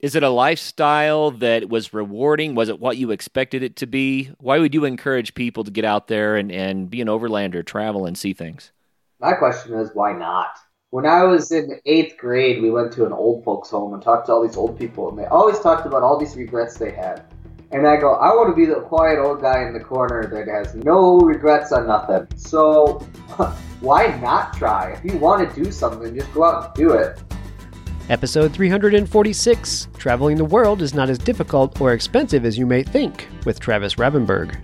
Is it a lifestyle that was rewarding? Was it what you expected it to be? Why would you encourage people to get out there and be an overlander, travel, and see things? My question is, why not? When I was in 8th grade, we went to an old folks home and talked to all these old people, and they always talked about all these regrets they had. And I go, I want to be the quiet old guy in the corner that has no regrets on nothing. So why not try? If you want to do something, just go out and do it. Episode 346, Traveling the World is Not as Difficult or Expensive as You May Think, with Travis Rabenberg.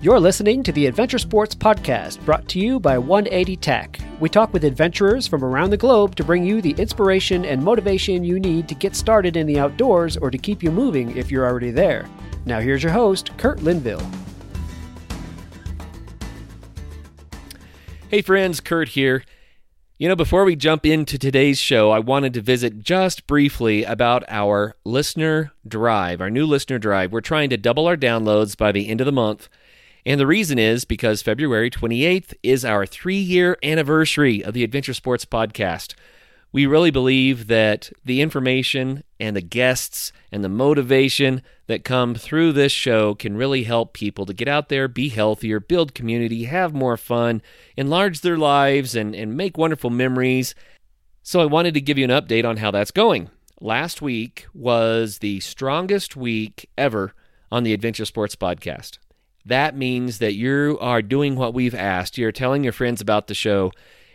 You're listening to the Adventure Sports Podcast, brought to you by 180 Tech. We talk with adventurers from around the globe to bring you the inspiration and motivation you need to get started in the outdoors or to keep you moving if you're already there. Now here's your host, Kurt Linville. Hey friends, Kurt here. You know, before we jump into today's show, I wanted to visit just briefly about our listener drive, our new listener drive. We're trying to double our downloads by the end of the month, and the reason is because February 28th is our 3-year anniversary of the Adventure Sports Podcast. We really believe that the information and the guests and the motivation that come through this show can really help people to get out there, be healthier, build community, have more fun, enlarge their lives, and make wonderful memories. So I wanted to give you an update on how that's going. Last week was the strongest week ever on the Adventure Sports Podcast. That means that you are doing what we've asked. You're telling your friends about the show,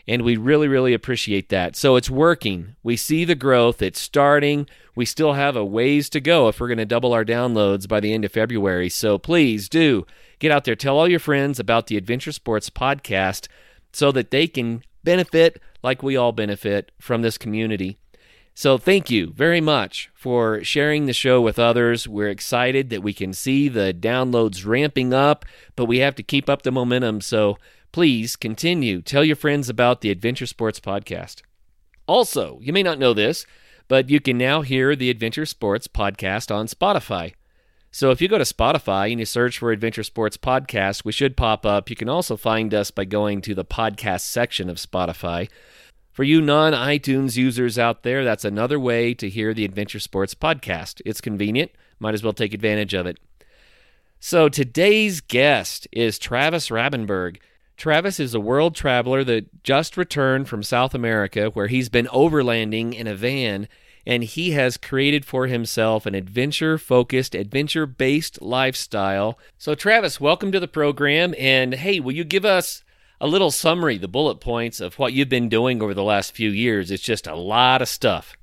and we really, really appreciate that. So it's working. We see the growth. It's starting. We still have a ways to go if we're going to double our downloads by the end of February. So please do get out there. Tell all your friends about the Adventure Sports Podcast so that they can benefit like we all benefit from this community. So thank you very much for sharing the show with others. We're excited that we can see the downloads ramping up, but we have to keep up the momentum. So please continue. Tell your friends about the Adventure Sports Podcast. Also, you may not know this, but you can now hear the Adventure Sports Podcast on Spotify. So if you go to Spotify and you search for Adventure Sports Podcast, we should pop up. You can also find us by going to the podcast section of Spotify. For you non-iTunes users out there, that's another way to hear the Adventure Sports Podcast. It's convenient. Might as well take advantage of it. So today's guest is Travis Rabenberg. Travis is a world traveler that just returned from South America, where he's been overlanding in a van, and he has created for himself an adventure-focused, adventure-based lifestyle. So Travis, welcome to the program, and hey, will you give us a little summary, the bullet points of what you've been doing over the last few years? It's just a lot of stuff.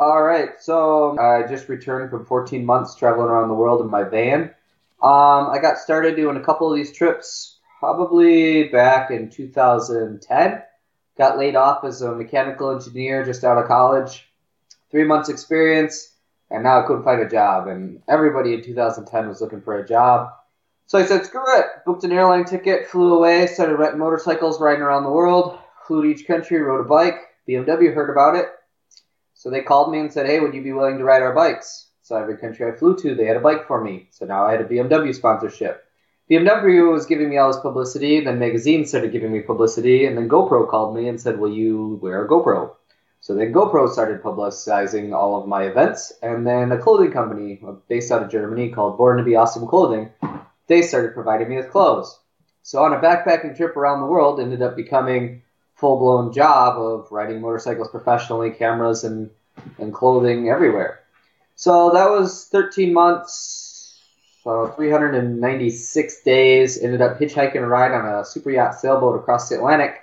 All right, so I just returned from 14 months traveling around the world in my van. I got started doing a couple of these trips probably back in 2010, got laid off as a mechanical engineer just out of college, 3 months experience, and now I couldn't find a job. And everybody in 2010 was looking for a job. So I said, screw it, booked an airline ticket, flew away, started renting motorcycles, riding around the world, flew to each country, rode a bike. BMW heard about it. So they called me and said, hey, would you be willing to ride our bikes? So every country I flew to, they had a bike for me. So now I had a BMW sponsorship. BMW was giving me all this publicity, then magazines started giving me publicity, and then GoPro called me and said, will you wear a GoPro? So then GoPro started publicizing all of my events, and then a clothing company based out of Germany called Born to Be Awesome Clothing, they started providing me with clothes. So on a backpacking trip around the world, ended up becoming full-blown job of riding motorcycles professionally, cameras and clothing everywhere. So that was 13 months. So 396 days, ended up hitchhiking a ride on a super yacht sailboat across the Atlantic.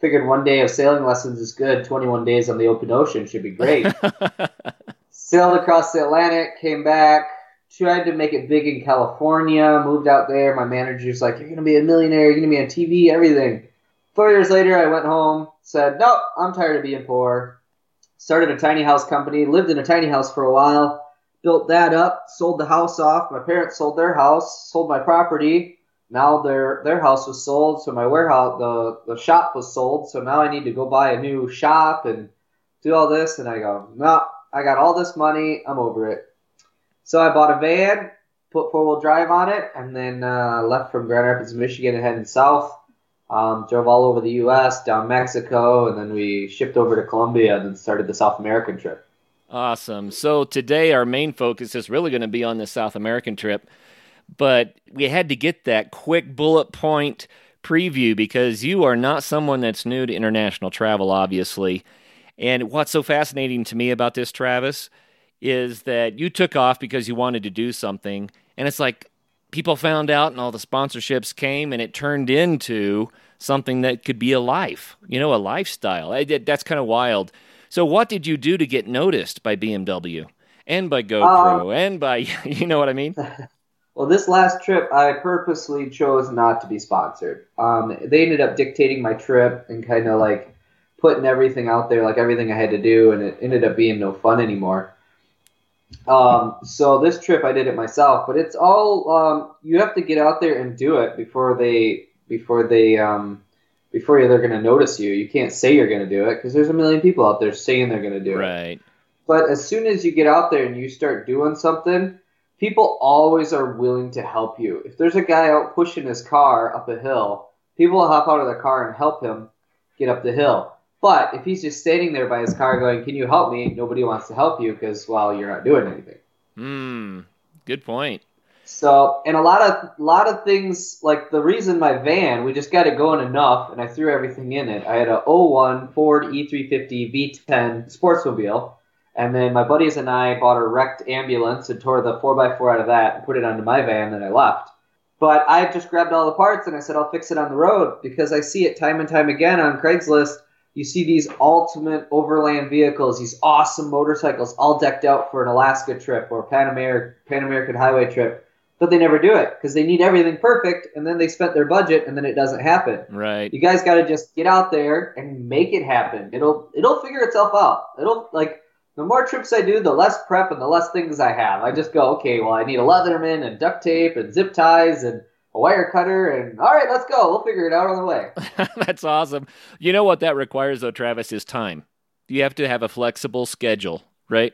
Figured 1 day of sailing lessons is good. 21 days on the open ocean should be great. Sailed across the Atlantic, came back, tried to make it big in California, moved out there. My manager's like, you're going to be a millionaire, you're going to be on TV, everything. 4 years later, I went home, said, nope, I'm tired of being poor. Started a tiny house company, lived in a tiny house for a while. Built that up, sold the house off. My parents sold their house, sold my property. Now their house was sold, so my warehouse, the shop was sold. So now I need to go buy a new shop and do all this. And I go, no, I got all this money. I'm over it. So I bought a van, put 4-wheel drive on it, and then left from Grand Rapids, Michigan, and heading south. Drove all over the U.S., down Mexico, and then we shipped over to Colombia and then started the South American trip. Awesome. So today our main focus is really going to be on the South American trip, but we had to get that quick bullet point preview because you are not someone that's new to international travel, obviously. And what's so fascinating to me about this, Travis, is that you took off because you wanted to do something, and it's like people found out and all the sponsorships came, and it turned into something that could be a life, you know, a lifestyle. That's kind of wild. So what did you do to get noticed by BMW and by GoPro and by, you know what I mean? Well, this last trip, I purposely chose not to be sponsored. They ended up dictating my trip and kind of like putting everything out there, like everything I had to do, and it ended up being no fun anymore. So this trip I did it myself, but it's all you have to get out there and do it before they're going to notice you. You can't say you're going to do it because there's a million people out there saying they're going to do it. Right. But as soon as you get out there and you start doing something, people always are willing to help you. If there's a guy out pushing his car up a hill, people will hop out of the car and help him get up the hill. But if he's just standing there by his car going, "Can you help me?" nobody wants to help you because, well, you're not doing anything. Good point. So, and a lot of things, like the reason my van, we just got it going enough, and I threw everything in it. I had a 01 Ford E350 V10 sportsmobile, and then my buddies and I bought a wrecked ambulance and tore the 4x4 out of that and put it onto my van that I left. But I just grabbed all the parts, and I said, I'll fix it on the road, because I see it time and time again on Craigslist. You see these ultimate overland vehicles, these awesome motorcycles all decked out for an Alaska trip or Pan American highway trip, but they never do it because they need everything perfect, and then they spent their budget, and then it doesn't happen. Right. You guys got to just get out there and make it happen. It'll figure itself out. The more trips I do, the less prep and the less things I have. I just go, okay, well, I need a Leatherman and duct tape and zip ties and a wire cutter, and all right, let's go. We'll figure it out on the way. That's awesome. You know what that requires, though, Travis, is time. You have to have a flexible schedule, right?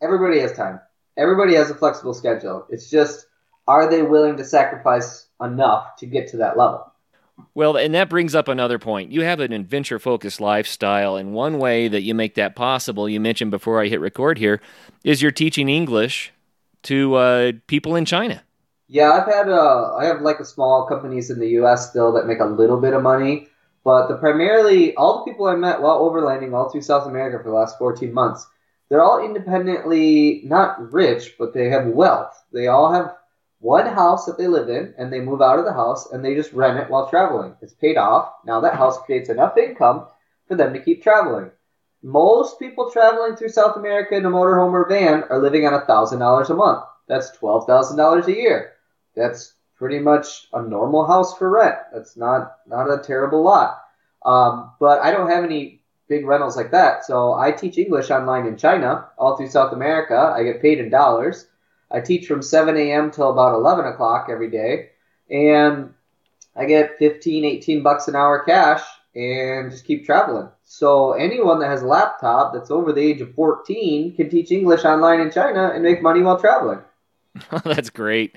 Everybody has time. Everybody has a flexible schedule. It's just, are they willing to sacrifice enough to get to that level? Well, and that brings up another point. You have an adventure-focused lifestyle, and one way that you make that possible, you mentioned before I hit record here, is you're teaching English to people in China. Yeah, I have like a small companies in the U.S. still that make a little bit of money, but primarily all the people I met while overlanding all through South America for the last 14 months, they're all independently not rich, but they have wealth. They all have one house that they live in, and they move out of the house, and they just rent it while traveling. It's paid off. Now that house creates enough income for them to keep traveling. Most people traveling through South America in a motorhome or van are living on $1,000 a month. That's $12,000 a year. That's pretty much a normal house for rent. That's not a terrible lot. But I don't have any big rentals like that. So I teach English online in China, all through South America. I get paid in dollars. I teach from 7 a.m. till about 11 o'clock every day. And I get $15-18 an hour cash and just keep traveling. So anyone that has a laptop that's over the age of 14 can teach English online in China and make money while traveling. That's great.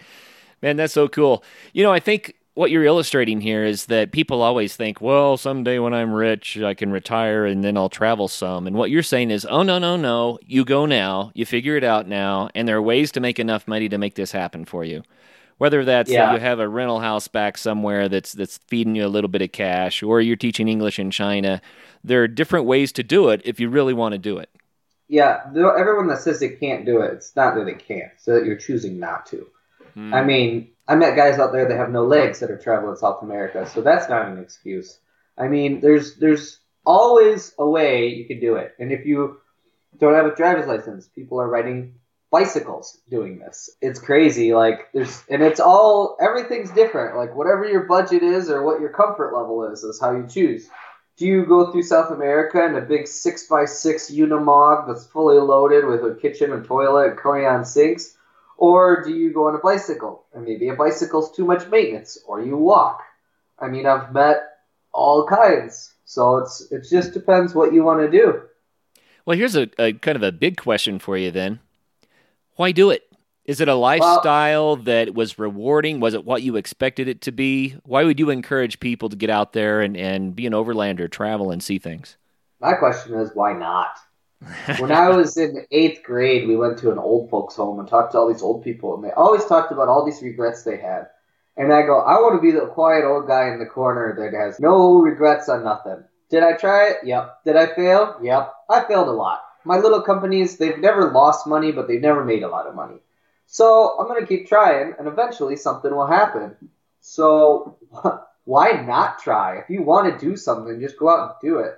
Man, that's so cool. You know, I think what you're illustrating here is that people always think, well, someday when I'm rich, I can retire and then I'll travel some. And what you're saying is, oh, no, you go now, you figure it out now, and there are ways to make enough money to make this happen for you. Whether that's that you have a rental house back somewhere that's feeding you a little bit of cash, or you're teaching English in China, there are different ways to do it if you really want to do it. Yeah, everyone that says they can't do it, it's not that they can't, so that you're choosing not to. I mean, I met guys out there that have no legs that are traveling South America, so that's not an excuse. I mean, there's always a way you can do it. And if you don't have a driver's license, people are riding bicycles doing this. It's crazy. Like, everything's different. Like, whatever your budget is or what your comfort level is how you choose. Do you go through South America in a big 6x6 Unimog that's fully loaded with a kitchen and toilet and Korean sinks? Or do you go on a bicycle? And maybe a bicycle's too much maintenance. Or you walk. I mean, I've met all kinds. So it just depends what you want to do. Well, here's a kind of a big question for you then. Why do it? Is it a lifestyle that was rewarding? Was it what you expected it to be? Why would you encourage people to get out there and be an overlander, travel, and see things? My question is, why not? When I was in 8th grade, we went to an old folks home and talked to all these old people, and they always talked about all these regrets they had. And I go, I want to be the quiet old guy in the corner that has no regrets on nothing. Did I try it? Yep. Did I fail? Yep. I failed a lot. My little companies, they've never lost money, but they've never made a lot of money. So I'm going to keep trying, and eventually something will happen. So why not try? If you want to do something, just go out and do it.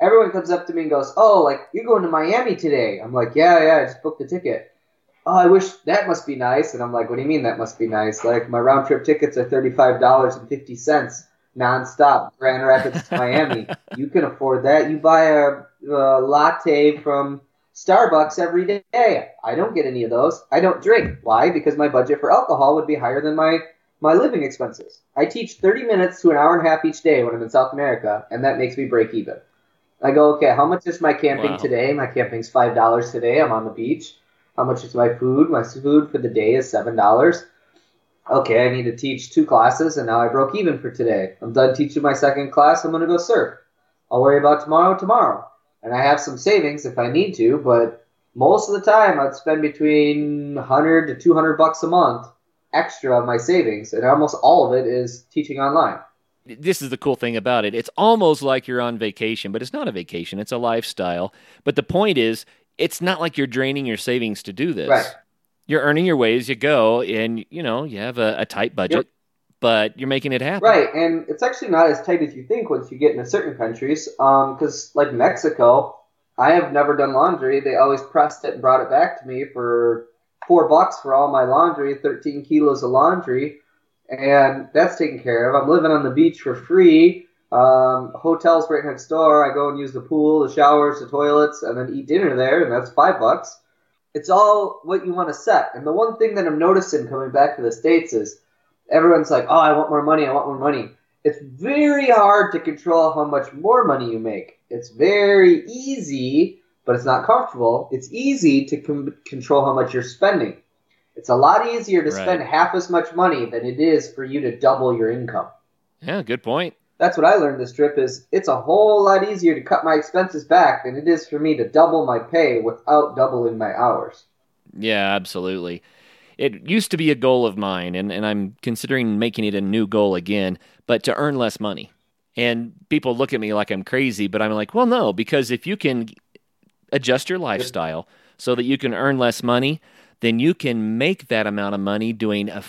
Everyone comes up to me and goes, oh, like, you're going to Miami today. I'm like, yeah, I just booked the ticket. Oh, I wish, that must be nice. And I'm like, what do you mean that must be nice? Like, my round-trip tickets are $35.50 nonstop, Grand Rapids to Miami. You can afford that. You buy a latte from Starbucks every day. I don't get any of those. I don't drink. Why? Because my budget for alcohol would be higher than my living expenses. I teach 30 minutes to an hour and a half each day when I'm in South America, and that makes me break even. I go, okay, how much is my camping today? My camping's $5 today. I'm on the beach. How much is my food? My food for the day is $7. Okay, I need to teach 2 classes, and now I broke even for today. I'm done teaching my 2nd class. I'm going to go surf. I'll worry about tomorrow. And I have some savings if I need to, but most of the time I'd spend between $100 to $200 a month extra of my savings, and almost all of it is teaching online. This is the cool thing about it. It's almost like you're on vacation, but it's not a vacation. It's a lifestyle. But the point is, it's not like you're draining your savings to do this. Right. You're earning your way as you go, and you have a tight budget, yep. But you're making it happen. Right, and it's actually not as tight as you think once you get into certain countries, because like Mexico, I have never done laundry. They always pressed it and brought it back to me for $4 for all my laundry, 13 kilos of laundry. And that's taken care of. I'm living on the beach for free. Hotel's right next door. I go and use the pool, the showers, the toilets, and then eat dinner there, and that's $5. It's all what you want to set. And the one thing that I'm noticing coming back to the States is everyone's like, oh, I want more money. It's very hard to control how much more money you make. It's very easy, but it's not comfortable. It's easy to control how much you're spending. It's a lot easier to spend half as much money than it is for you to double your income. Yeah, good point. That's what I learned this trip is it's a whole lot easier to cut my expenses back than it is for me to double my pay without doubling my hours. Yeah, absolutely. It used to be a goal of mine, and I'm considering making it a new goal again, but to earn less money. And people look at me like I'm crazy, but I'm like, well, no, because if you can adjust your lifestyle so that you can earn less money, then you can make that amount of money doing a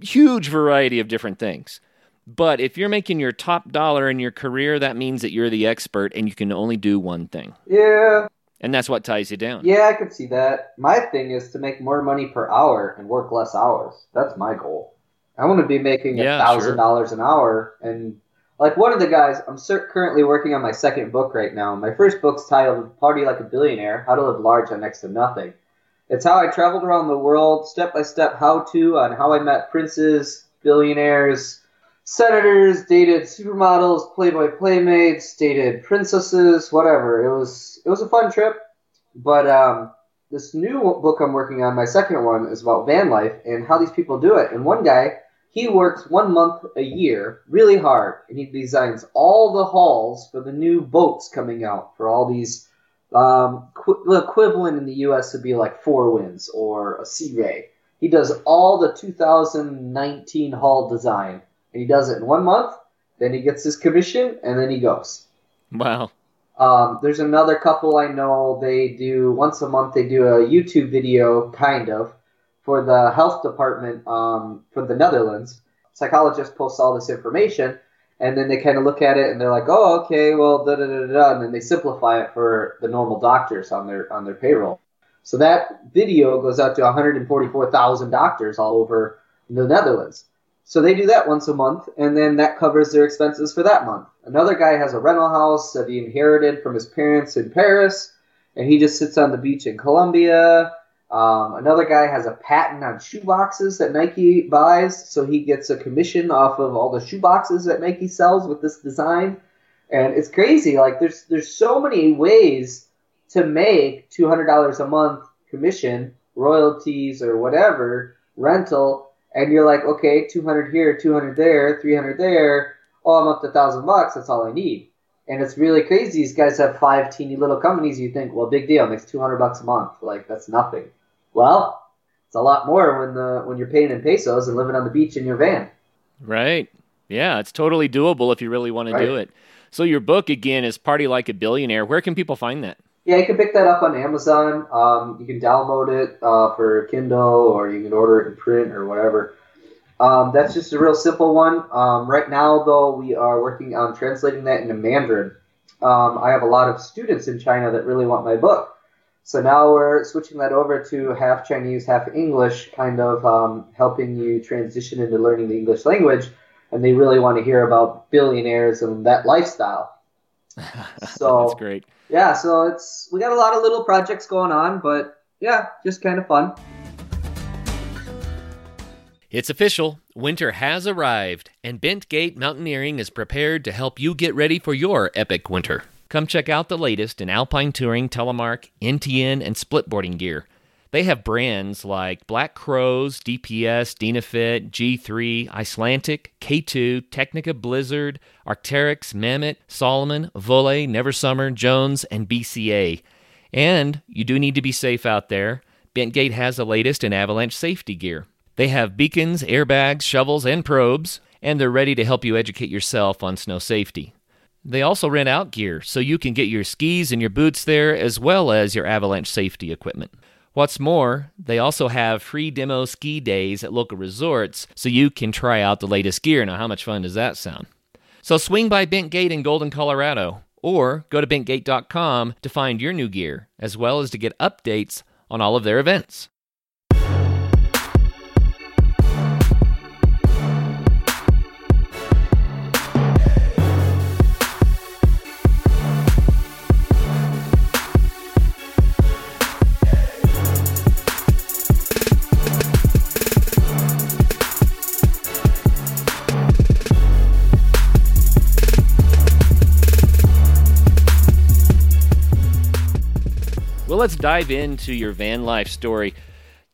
huge variety of different things. But if you're making your top dollar in your career, that means that you're the expert and you can only do one thing. Yeah. And that's what ties you down. Yeah, I could see that. My thing is to make more money per hour and work less hours. That's my goal. I want to be making $1,000 an hour. And like one of the guys, I'm currently working on my 2nd book right now. My 1st book's titled Party Like a Billionaire, How to Live Large on Next to Nothing. It's how I traveled around the world, step-by-step how-to on how I met princes, billionaires, senators, dated supermodels, Playboy playmates, dated princesses, whatever. It was a fun trip, but this new book I'm working on, my 2nd one, is about van life and how these people do it. And one guy, he works 1 month a year really hard, and he designs all the hauls for the new boats coming out for all these the equivalent in the U.S. would be like 4 Winds or a Sea Ray. He does all the 2019 haul design, and he does it in 1 month. Then he gets his commission, and then he goes. Wow. There's another couple I know. They do once a month. They do a YouTube video, kind of, for the health department for the Netherlands. Psychologists post all this information. And then they kind of look at it and they're like, oh, okay, well, da-da-da-da-da, and then they simplify it for the normal doctors on their payroll. So that video goes out to 144,000 doctors all over the Netherlands. So they do that once a month, and then that covers their expenses for that month. Another guy has a rental house that he inherited from his parents in Paris, and he just sits on the beach in Colombia. Another guy has a patent on shoe boxes that Nike buys, so he gets a commission off of all the shoe boxes that Nike sells with this design. And it's crazy. Like, there's so many ways to make $200 a month commission, royalties or whatever, rental, and you're like, okay, $200 here, $200 there, $300 there, oh, I'm up to $1,000. That's all I need. And it's really crazy. These guys have five teeny little companies. You think, well, big deal. It makes $200 a month. Like, that's nothing. Well, it's a lot more when you're paying in pesos and living on the beach in your van. Right. Yeah, it's totally doable if you really want to do it. So your book, again, is Party Like a Billionaire. Where can people find that? Yeah, you can pick that up on Amazon. You can download it for Kindle, or you can order it in print or whatever. That's just a real simple one. Right now, though, we are working on translating that into Mandarin. I have a lot of students in China that really want my book. So now we're switching that over to half Chinese, half English, kind of helping you transition into learning the English language. And they really want to hear about billionaires and that lifestyle. So that's great. Yeah, so we got a lot of little projects going on, but yeah, just kind of fun. It's official. Winter has arrived, and Bent Gate Mountaineering is prepared to help you get ready for your epic winter. Come check out the latest in alpine touring, telemark, NTN, and splitboarding gear. They have brands like Black Crows, DPS, Dynafit, G3, Icelandic, K2, Technica Blizzard, Arc'teryx, Mamet, Salomon, Volley, Never Summer, Jones, and BCA. And you do need to be safe out there. Bent Gate has the latest in avalanche safety gear. They have beacons, airbags, shovels, and probes, and they're ready to help you educate yourself on snow safety. They also rent out gear, so you can get your skis and your boots there, as well as your avalanche safety equipment. What's more, they also have free demo ski days at local resorts, so you can try out the latest gear. Now, how much fun does that sound? So swing by Bent Gate in Golden, Colorado, or go to bentgate.com to find your new gear, as well as to get updates on all of their events. Let's dive into your van life story.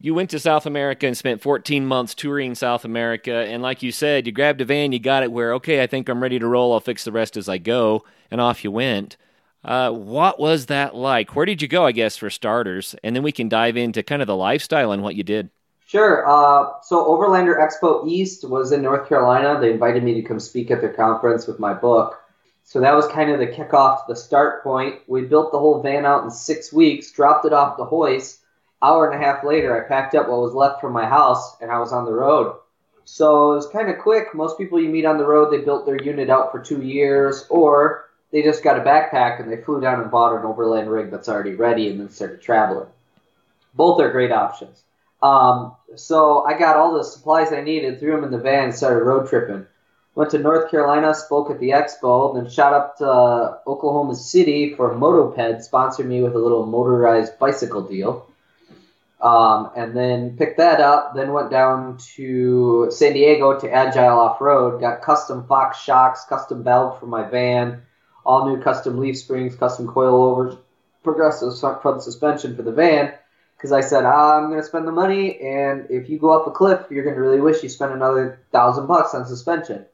You went to South America and spent 14 months touring South America. And like you said, you grabbed a van, you got it where, okay, I think I'm ready to roll. I'll fix the rest as I go. And off you went. What was that like? Where did you go, I guess, for starters? And then we can dive into kind of the lifestyle and what you did. Sure. So Overlander Expo East was in North Carolina. They invited me to come speak at their conference with my book. So that was kind of the kickoff, the start point. We built the whole van out in 6 weeks, dropped it off the hoist. Hour and a half later, I packed up what was left from my house, and I was on the road. So it was kind of quick. Most people you meet on the road, they built their unit out for 2 years, or they just got a backpack and they flew down and bought an overland rig that's already ready and then started traveling. Both are great options. So I got all the supplies I needed, threw them in the van, and started road tripping. Went to North Carolina, spoke at the expo, then shot up to Oklahoma City for Motoped, sponsored me with a little motorized bicycle deal. And then picked that up, then went down to San Diego to Agile Off-Road, got custom Fox shocks, custom valve for my van, all new custom leaf springs, custom coilovers, progressive front suspension for the van, because I said, I'm going to spend the money, and if you go off a cliff, you're going to really wish you spent another $1,000 on suspension.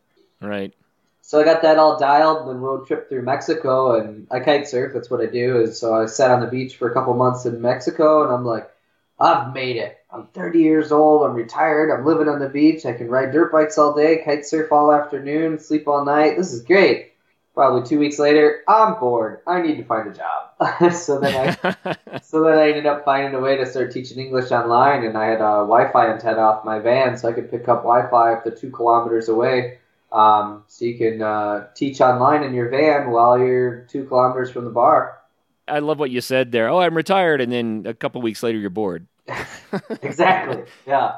Right. So I got that all dialed, then road trip through Mexico, and I kite surf. That's what I do. And so I sat on the beach for a couple months in Mexico, and I'm like, I've made it. I'm 30 years old. I'm retired. I'm living on the beach. I can ride dirt bikes all day, kite surf all afternoon, sleep all night. This is great. Probably 2 weeks later, I'm bored. I need to find a job. So then I ended up finding a way to start teaching English online, and I had a Wi-Fi antenna off my van, so I could pick up Wi-Fi up to 2 kilometers away. So you can teach online in your van while you're 2 kilometers from the bar. I love what you said there. Oh, I'm retired, and then a couple weeks later you're bored. Exactly. Yeah.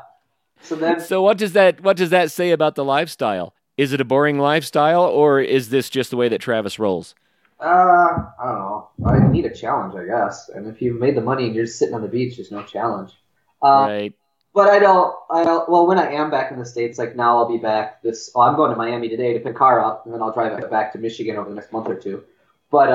So what does that say about the lifestyle? Is it a boring lifestyle, or is this just the way that Travis rolls? I don't know. I need a challenge, I guess. And if you've made the money and you're just sitting on the beach, there's no challenge. Right. But well, when I am back in the States, like now I'll be back I'm going to Miami today to pick car up, and then I'll drive it back to Michigan over the next month or two. But,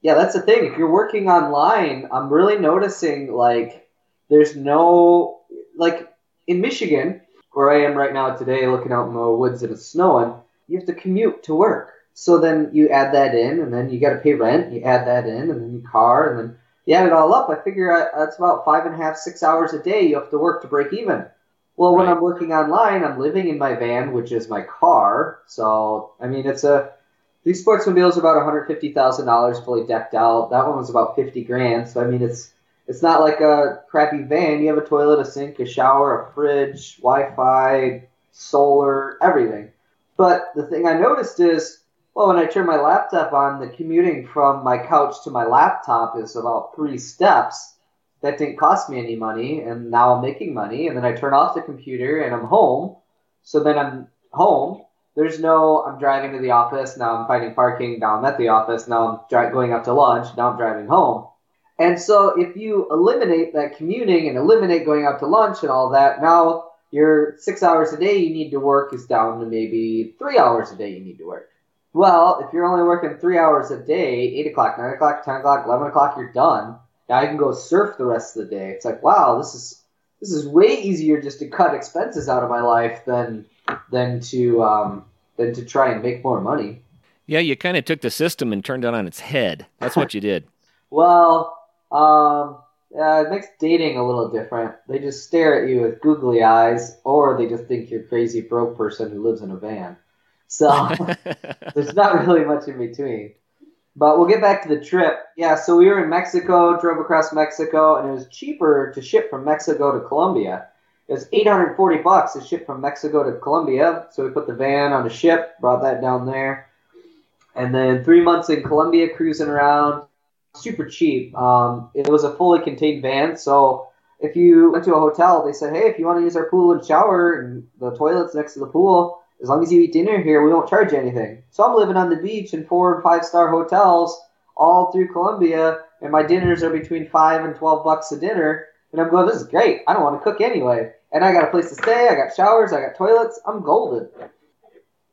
yeah, that's the thing. If you're working online, I'm really noticing, like, there's no, like, in Michigan, where I am right now today, looking out in the woods and it's snowing, you have to commute to work. So then you add that in, and then you got to pay rent. You add that in, and then your car, and then you add it all up. I figure that's about 5.5, 6 hours a day you have to work to break even. Well, when I'm working online, I'm living in my van, which is my car. So, I mean, these sportsmobiles are about $150,000 fully decked out. That one was about $50,000. So, I mean, it's not like a crappy van. You have a toilet, a sink, a shower, a fridge, Wi-Fi, solar, everything. But the thing I noticed is, well, when I turn my laptop on, the commuting from my couch to my laptop is about 3 steps. That didn't cost me any money, and now I'm making money. And then I turn off the computer, and I'm home. So then I'm home. There's no, I'm driving to the office, now I'm finding parking, now I'm at the office, now I'm going out to lunch, now I'm driving home. And so if you eliminate that commuting and eliminate going out to lunch and all that, now your 6 hours a day you need to work is down to maybe 3 hours a day you need to work. Well, if you're only working 3 hours a day, 8 o'clock, 9 o'clock, 10 o'clock, 11 o'clock, you're done. Now you can go surf the rest of the day. It's like, wow, this is way easier just to cut expenses out of my life than to try and make more money. Yeah, you kind of took the system and turned it on its head. That's what you did. Well, it makes dating a little different. They just stare at you with googly eyes, or they just think you're a crazy broke person who lives in a van. So there's not really much in between. But we'll get back to the trip. Yeah, so we were in Mexico, drove across Mexico, and it was cheaper to ship from Mexico to Colombia. It was $840 to ship from Mexico to Colombia. So we put the van on a ship, brought that down there. And then 3 months in Colombia, cruising around, super cheap. It was a fully contained van. So if you went to a hotel, they said, hey, if you want to use our pool and shower and the toilet's next to the pool, as long as you eat dinner here, we won't charge you anything. So I'm living on the beach in 4- and 5-star hotels all through Colombia, and my dinners are between $5 and $12 a dinner. And I'm going, this is great. I don't want to cook anyway. And I got a place to stay. I got showers. I got toilets. I'm golden.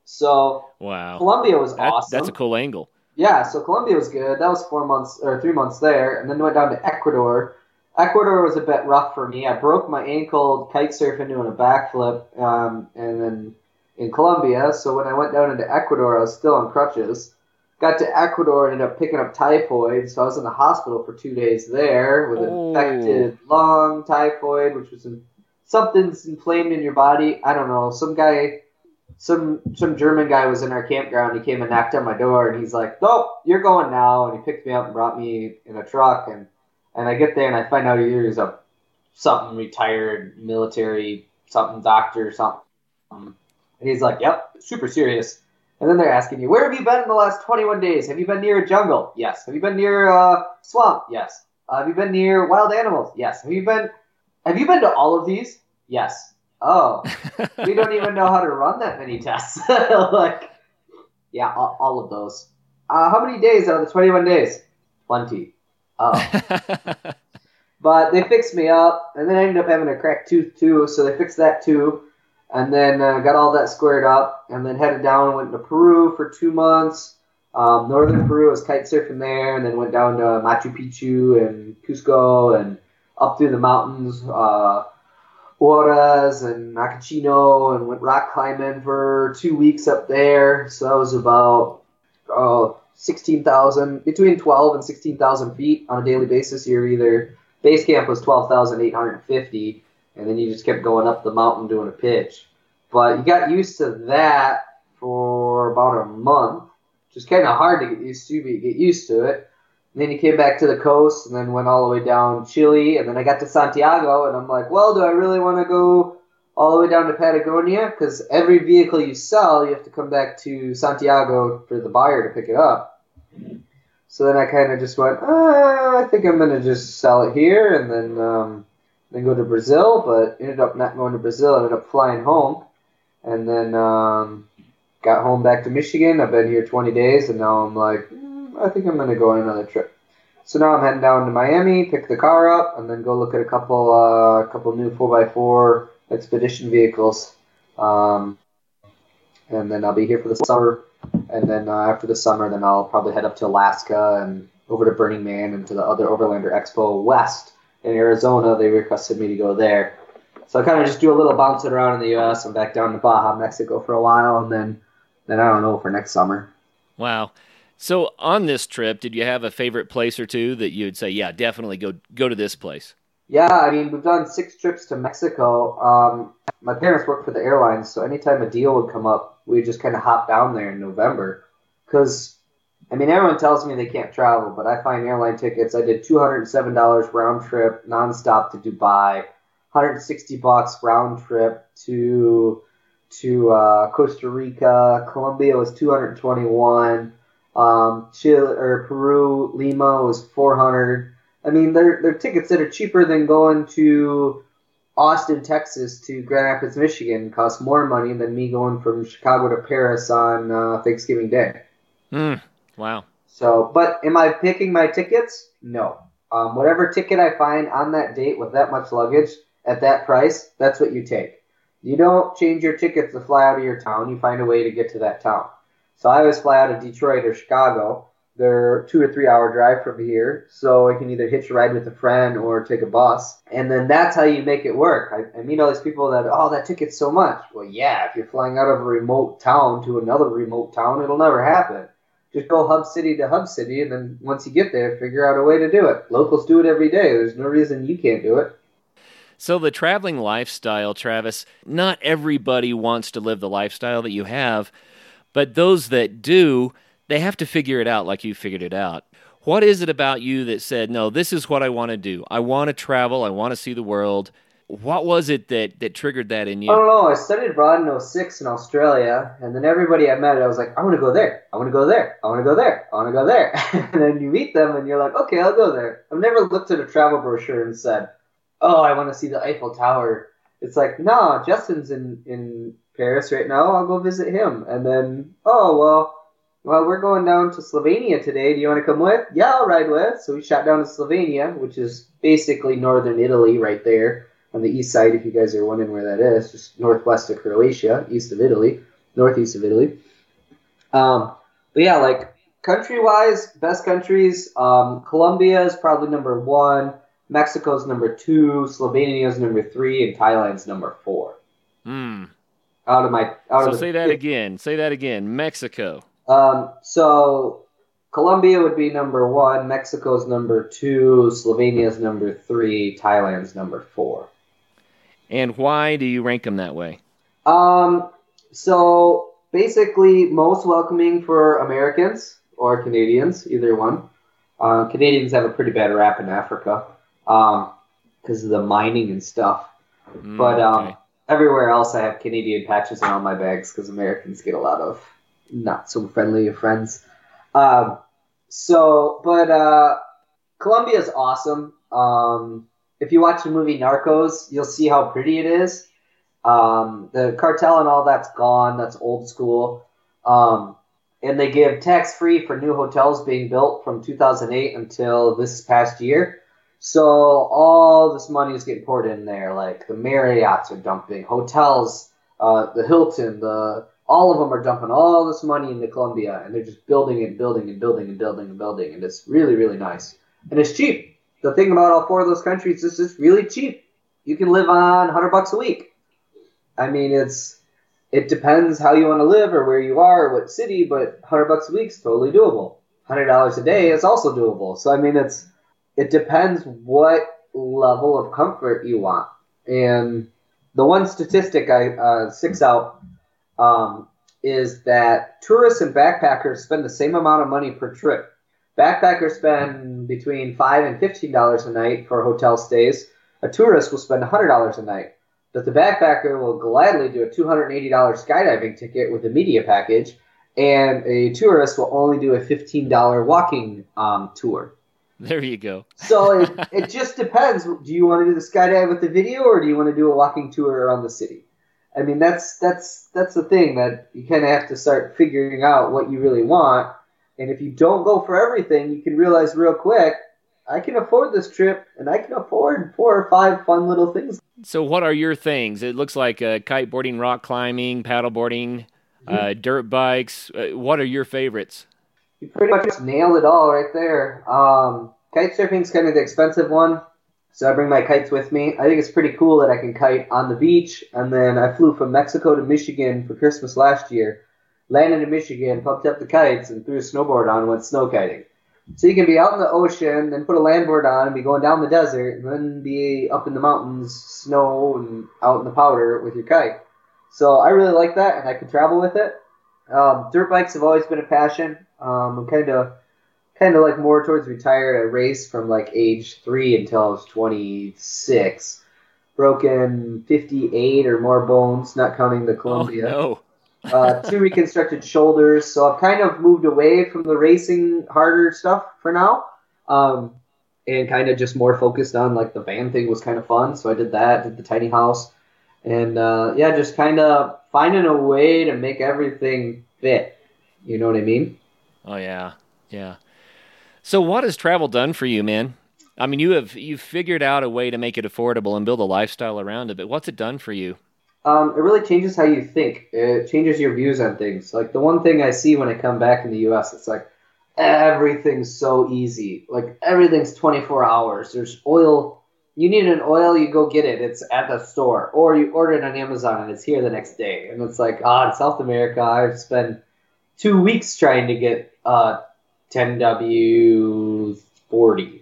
So wow. Colombia was awesome. That's a cool angle. Yeah, so Colombia was good. That was 4 months or 3 months there. And then went down to Ecuador. Ecuador was a bit rough for me. I broke my ankle kite surfing doing a backflip and then in Colombia. So when I went down into Ecuador, I was still on crutches. Got to Ecuador and ended up picking up typhoid, so I was in the hospital for 2 days there with infected lung typhoid, which was something's inflamed in your body. I don't know. Some guy, some German guy was in our campground. He came and knocked on my door, and he's like, nope, you're going now. And he picked me up and brought me in a truck. And I get there, and I find out he's a something retired military, something doctor, something. And he's like, yep, super serious. And then they're asking you, where have you been in the last 21 days? Have you been near a jungle? Yes. Have you been near a swamp? Yes. Have you been near wild animals? Yes. Have you been to all of these? Yes. Oh, we don't even know how to run that many tests. Like, yeah, all of those. How many days out of the 21 days? 20. Oh. But they fixed me up, and then I ended up having a cracked tooth too, so they fixed that too. And then got all that squared up, and then headed down and went to Peru for 2 months. Northern Peru, was kite surfing there, and then went down to Machu Picchu and Cusco and up through the mountains, Huaraz and Macachino, and went rock climbing for 2 weeks up there. So that was about 16,000, between 12 and 16,000 feet on a daily basis. You're either base camp was 12,850. And then you just kept going up the mountain doing a pitch. But you got used to that for about a month, which is kind of hard to get used to, but you get used to it. And then you came back to the coast and then went all the way down Chile. And then I got to Santiago, and I'm like, well, do I really want to go all the way down to Patagonia? Because every vehicle you sell, you have to come back to Santiago for the buyer to pick it up. So then I kind of just went, I think I'm going to just sell it here and then go to Brazil, but ended up not going to Brazil. Ended up flying home, and then got home back to Michigan. I've been here 20 days, and now I'm like, I think I'm going to go on another trip. So now I'm heading down to Miami, pick the car up, and then go look at a couple new 4x4 expedition vehicles. And then I'll be here for the summer, and then after the summer, then I'll probably head up to Alaska and over to Burning Man and to the other Overlander Expo West. In Arizona, they requested me to go there. So I kind of just do a little bouncing around in the U.S. I'm back down to Baja, Mexico for a while, and then I don't know, for next summer. Wow. So on this trip, did you have a favorite place or two that you'd say, yeah, definitely go to this place? Yeah, I mean, we've done 6 trips to Mexico. My parents work for the airlines, so anytime a deal would come up, we just kind of hop down there in November. Because, I mean, everyone tells me they can't travel, but I find airline tickets. I did $207 round trip nonstop to Dubai, $160 round trip to Costa Rica. Colombia was $221. Chile or Peru, Lima was $400. I mean, they're tickets that are cheaper than going to Austin, Texas to Grand Rapids, Michigan. Cost more money than me going from Chicago to Paris on Thanksgiving Day. Wow. So, but am I picking my tickets? No. Whatever ticket I find on that date with that much luggage at that price, that's what you take. You don't change your tickets to fly out of your town. You find a way to get to that town. So I always fly out of Detroit or Chicago. They're 2 or 3 hour drive from here, so I can either hitch a ride with a friend or take a bus. And then that's how you make it work. I meet all these people that, oh, that ticket's so much. Well, yeah, if you're flying out of a remote town to another remote town, it'll never happen. Just go hub city to hub city, and then once you get there, figure out a way to do it. Locals do it every day. There's no reason you can't do it. So the traveling lifestyle, Travis, not everybody wants to live the lifestyle that you have, but those that do, they have to figure it out like you figured it out. What is it about you that said, no, this is what I want to do? I want to travel. I want to see the world. What was it that triggered that in you? I don't know. I studied abroad in 2006 in Australia, and then everybody I met, I was like, I want to go there. I want to go there. I want to go there. I want to go there. And then you meet them, and you're like, okay, I'll go there. I've never looked at a travel brochure and said, oh, I want to see the Eiffel Tower. It's like, no, Justin's in Paris right now. I'll go visit him. And then, oh, well, we're going down to Slovenia today. Do you want to come with? Yeah, I'll ride with. So we shot down to Slovenia, which is basically northern Italy right there on the east side, if you guys are wondering where that is. Just northwest of Croatia, east of Italy, northeast of Italy. But yeah, like country-wise, best countries, Colombia is probably number 1. Mexico's number 2, Slovenia's number 3, and Thailand's number 4. Say that again. Mexico. So Colombia would be number 1, Mexico's number 2, Slovenia's number 3, Thailand's number 4. And why do you rank them that way? So basically, most welcoming for Americans or Canadians, either one. Canadians have a pretty bad rap in Africa. Because of the mining and stuff. But everywhere else I have Canadian patches on all my bags because Americans get a lot of not so friendly friends. Colombia is awesome. If you watch the movie Narcos, you'll see how pretty it is. The cartel and all that's gone. That's old school. And they give tax-free for new hotels being built from 2008 until this past year. So all this money is getting poured in there. Like the Marriotts are dumping, hotels, the Hilton, all of them are dumping all this money into Colombia, and they're just building and building and building and building and building, and it's really, really nice. And it's cheap. The thing about all 4 of those countries is it's really cheap. You can live on $100 a week. I mean, it depends how you want to live or where you are or what city, but $100 a week is totally doable. $100 a day is also doable. So I mean, It depends what level of comfort you want. And the one statistic I sticks out is that tourists and backpackers spend the same amount of money per trip. Backpackers spend between $5 and $15 a night for hotel stays. A tourist will spend $100 a night. But the backpacker will gladly do a $280 skydiving ticket with a media package, and a tourist will only do a $15 walking tour. There you go. So it just depends. Do you want to do the skydive with the video, or do you want to do a walking tour around the city? I mean, that's the thing that you kind of have to start figuring out what you really want. And if you don't go for everything, you can realize real quick, I can afford this trip, and I can afford 4 or 5 fun little things. So what are your things? It looks like kiteboarding, rock climbing, paddleboarding, dirt bikes. What are your favorites? You pretty much just nailed it all right there. Kite surfing's kind of the expensive one, so I bring my kites with me. I think it's pretty cool that I can kite on the beach, and then I flew from Mexico to Michigan for Christmas last year, landed in Michigan, hooked up the kites, and threw a snowboard on and went snow kiting. So you can be out in the ocean, then put a landboard on and be going down the desert, and then be up in the mountains, snow, and out in the powder with your kite. So I really like that, and I can travel with it. Dirt bikes have always been a passion. I'm kind of like more towards retired. I raced from like age 3 until I was 26. Broken 58 or more bones, not counting the Colombia. Oh, no. 2 reconstructed shoulders. So I've kind of moved away from the racing harder stuff for now, and kind of just more focused on like the van thing was kind of fun. So I did that, did the tiny house, and just kind of finding a way to make everything fit. You know what I mean? Oh yeah, yeah. So what has travel done for you, man? I mean, you've figured out a way to make it affordable and build a lifestyle around it, but what's it done for you? It really changes how you think. It changes your views on things. Like, the one thing I see when I come back in the U.S., it's like, everything's so easy. Like, everything's 24 hours. There's oil. You need an oil, you go get it. It's at the store. Or you order it on Amazon, and it's here the next day. And it's like, in South America, I've spent 2 weeks trying to get 10W40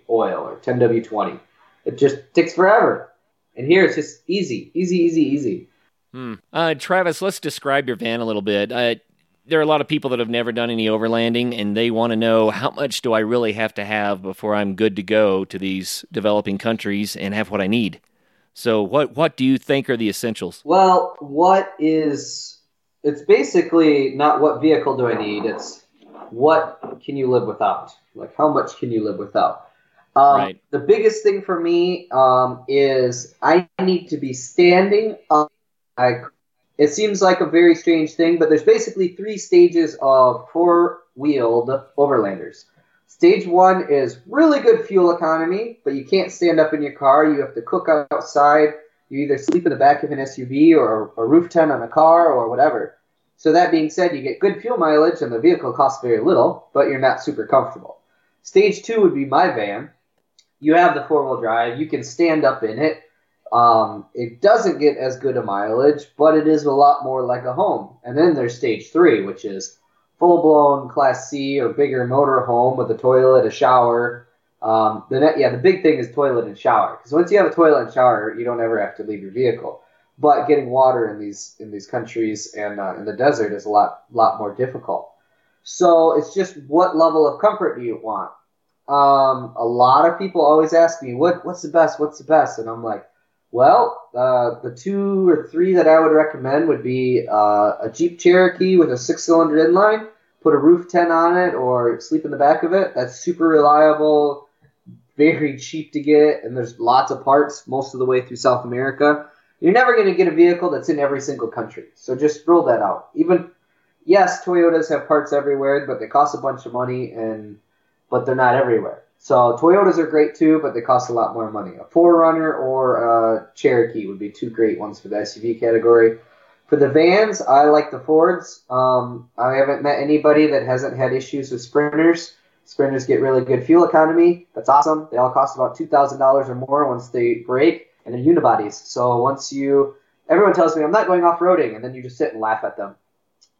oil or 10W20. It just takes forever. And here it's just easy. Travis, let's describe your van a little bit. There are a lot of people that have never done any overlanding, and they want to know, how much do I really have to have before I'm good to go to these developing countries and have what I need? So what do you think are the essentials? Well, it's basically not what vehicle do I need, it's what can you live without? Like, how much can you live without? Right. The biggest thing for me is I need to be standing up. It seems like a very strange thing, but there's basically 3 stages of four-wheeled overlanders. Stage 1 is really good fuel economy, but you can't stand up in your car. You have to cook outside. You either sleep in the back of an SUV or a roof tent on a car or whatever. So that being said, you get good fuel mileage and the vehicle costs very little, but you're not super comfortable. Stage 2 would be my van. You have the 4-wheel drive. You can stand up in it. It doesn't get as good a mileage, but it is a lot more like a home. And then there's stage 3, which is full-blown Class C or bigger motor home with a toilet, a shower. The big thing is toilet and shower. Because once you have a toilet and shower, you don't ever have to leave your vehicle. But getting water in these countries and in the desert is a lot more difficult. So it's just, what level of comfort do you want? A lot of people always ask me, what's the best? And I'm like, well, the 2 or 3 that I would recommend would be a Jeep Cherokee with a 6-cylinder inline, put a roof tent on it or sleep in the back of it. That's super reliable, very cheap to get, and there's lots of parts most of the way through South America. You're never going to get a vehicle that's in every single country. So just rule that out. Even, yes, Toyotas have parts everywhere, but they cost a bunch of money, but they're not everywhere. So Toyotas are great too, but they cost a lot more money. A 4Runner or a Cherokee would be 2 great ones for the SUV category. For the vans, I like the Fords. I haven't met anybody that hasn't had issues with Sprinters. Sprinters get really good fuel economy. That's awesome. They all cost about $2,000 or more once they break. And they're unibodies. So everyone tells me, I'm not going off-roading. And then you just sit and laugh at them.